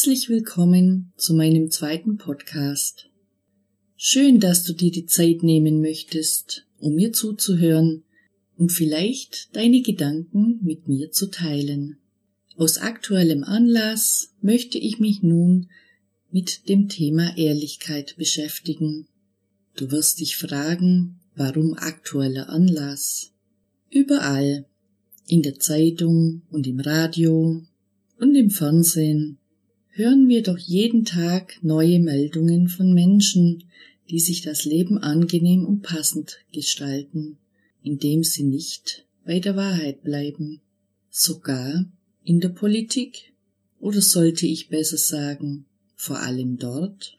Herzlich willkommen zu meinem zweiten Podcast. Schön, dass du dir die Zeit nehmen möchtest, um mir zuzuhören und vielleicht deine Gedanken mit mir zu teilen. Aus aktuellem Anlass möchte ich mich nun mit dem Thema Ehrlichkeit beschäftigen. Du wirst dich fragen, warum aktueller Anlass? Überall, in der Zeitung und im Radio und im Fernsehen, hören wir doch jeden Tag neue Meldungen von Menschen, die sich das Leben angenehm und passend gestalten, indem sie nicht bei der Wahrheit bleiben. Sogar in der Politik, oder sollte ich besser sagen, vor allem dort.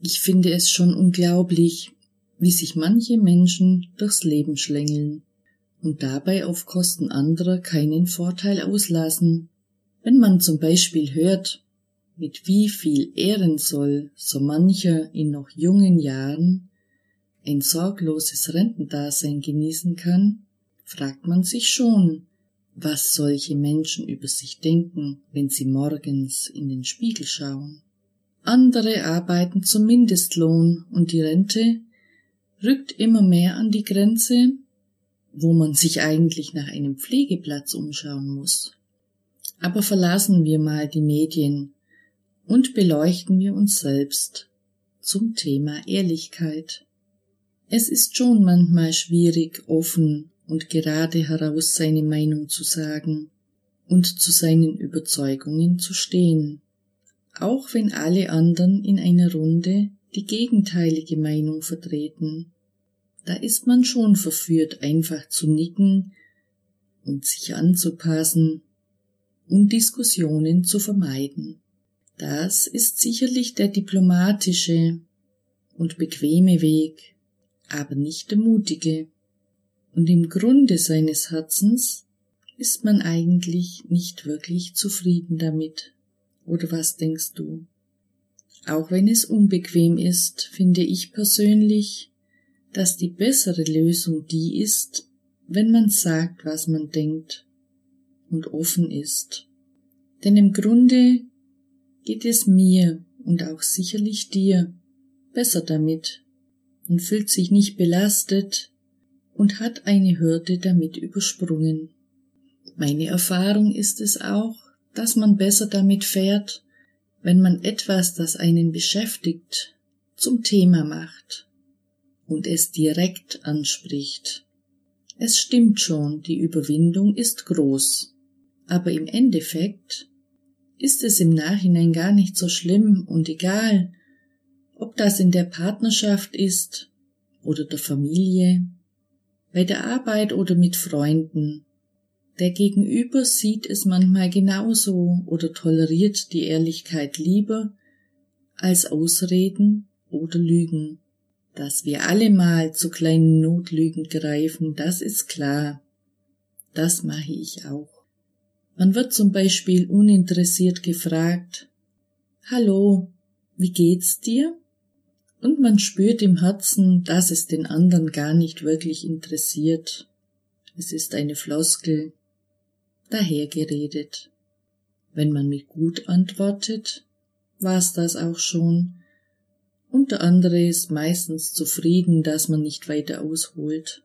Ich finde es schon unglaublich, wie sich manche Menschen durchs Leben schlängeln und dabei auf Kosten anderer keinen Vorteil auslassen. Wenn man zum Beispiel hört, mit wie viel Ehrensoll so mancher in noch jungen Jahren ein sorgloses Rentendasein genießen kann, fragt man sich schon, was solche Menschen über sich denken, wenn sie morgens in den Spiegel schauen. Andere arbeiten zum Mindestlohn und die Rente rückt immer mehr an die Grenze, wo man sich eigentlich nach einem Pflegeplatz umschauen muss. Aber verlassen wir mal die Medien und beleuchten wir uns selbst zum Thema Ehrlichkeit. Es ist schon manchmal schwierig, offen und gerade heraus seine Meinung zu sagen und zu seinen Überzeugungen zu stehen, auch wenn alle anderen in einer Runde die gegenteilige Meinung vertreten. Da ist man schon verführt, einfach zu nicken und sich anzupassen, um Diskussionen zu vermeiden. Das ist sicherlich der diplomatische und bequeme Weg, aber nicht der mutige. Und im Grunde seines Herzens ist man eigentlich nicht wirklich zufrieden damit. Oder was denkst du? Auch wenn es unbequem ist, finde ich persönlich, dass die bessere Lösung die ist, wenn man sagt, was man denkt und offen ist. Denn im Grunde geht es mir und auch sicherlich dir besser damit. Man fühlt sich nicht belastet und hat eine Hürde damit übersprungen. Meine Erfahrung ist es auch, dass man besser damit fährt, wenn man etwas, das einen beschäftigt, zum Thema macht und es direkt anspricht. Es stimmt schon, die Überwindung ist groß, aber im Endeffekt ist es im Nachhinein gar nicht so schlimm und egal, ob das in der Partnerschaft ist oder der Familie, bei der Arbeit oder mit Freunden. Der Gegenüber sieht es manchmal genauso oder toleriert die Ehrlichkeit lieber als Ausreden oder Lügen. Dass wir alle mal zu kleinen Notlügen greifen, das ist klar. Das mache ich auch. Man wird zum Beispiel uninteressiert gefragt, »Hallo, wie geht's dir?« Und man spürt im Herzen, dass es den anderen gar nicht wirklich interessiert. Es ist eine Floskel, dahergeredet. Wenn man mit gut antwortet, war's das auch schon, und der andere ist meistens zufrieden, dass man nicht weiter ausholt.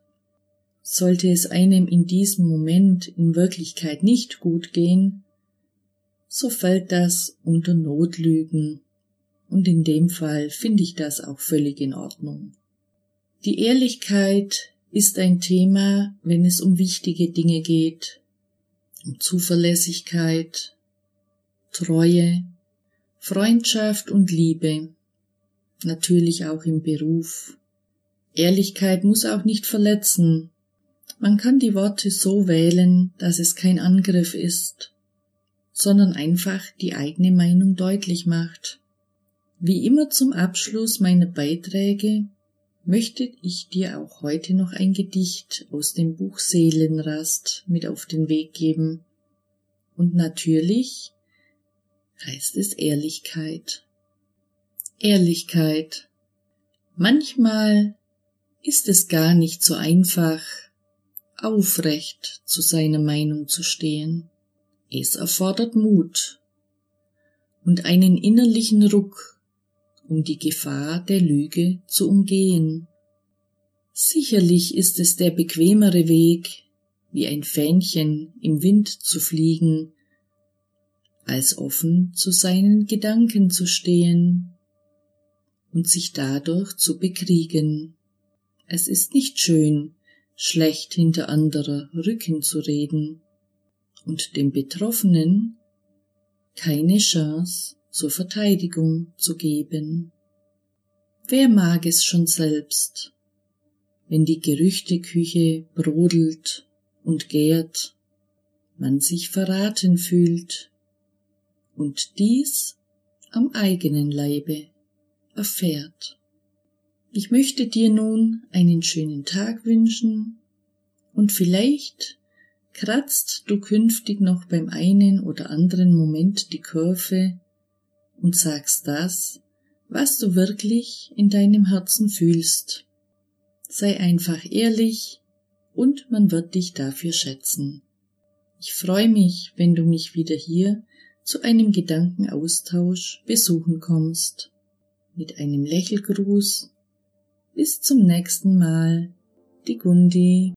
Sollte es einem in diesem Moment in Wirklichkeit nicht gut gehen, so fällt das unter Notlügen, und in dem Fall finde ich das auch völlig in Ordnung. Die Ehrlichkeit ist ein Thema, wenn es um wichtige Dinge geht, um Zuverlässigkeit, Treue, Freundschaft und Liebe, natürlich auch im Beruf. Ehrlichkeit muss auch nicht verletzen. Man kann die Worte so wählen, dass es kein Angriff ist, sondern einfach die eigene Meinung deutlich macht. Wie immer zum Abschluss meiner Beiträge möchte ich dir auch heute noch ein Gedicht aus dem Buch Seelenrast mit auf den Weg geben. Und natürlich heißt es Ehrlichkeit. Ehrlichkeit. Manchmal ist es gar nicht so einfach, aufrecht zu seiner Meinung zu stehen. Es erfordert Mut. und einen innerlichen Ruck, um die Gefahr der Lüge zu umgehen. Sicherlich ist es der bequemere Weg, wie ein Fähnchen im Wind zu fliegen, als offen zu seinen Gedanken zu stehen und sich dadurch zu bekriegen. Es ist nicht schön, schlecht hinter anderer Rücken zu reden und dem Betroffenen keine Chance zur Verteidigung zu geben. Wer mag es schon selbst, wenn die Gerüchteküche brodelt und gärt, man sich verraten fühlt und dies am eigenen Leibe erfährt. Ich möchte dir nun einen schönen Tag wünschen und vielleicht kratzt du künftig noch beim einen oder anderen Moment die Kurve und sagst das, was du wirklich in deinem Herzen fühlst. Sei einfach ehrlich und man wird dich dafür schätzen. Ich freue mich, wenn du mich wieder hier zu einem Gedankenaustausch besuchen kommst. Mit einem Lächelgruß. Bis zum nächsten Mal. Die Gundi.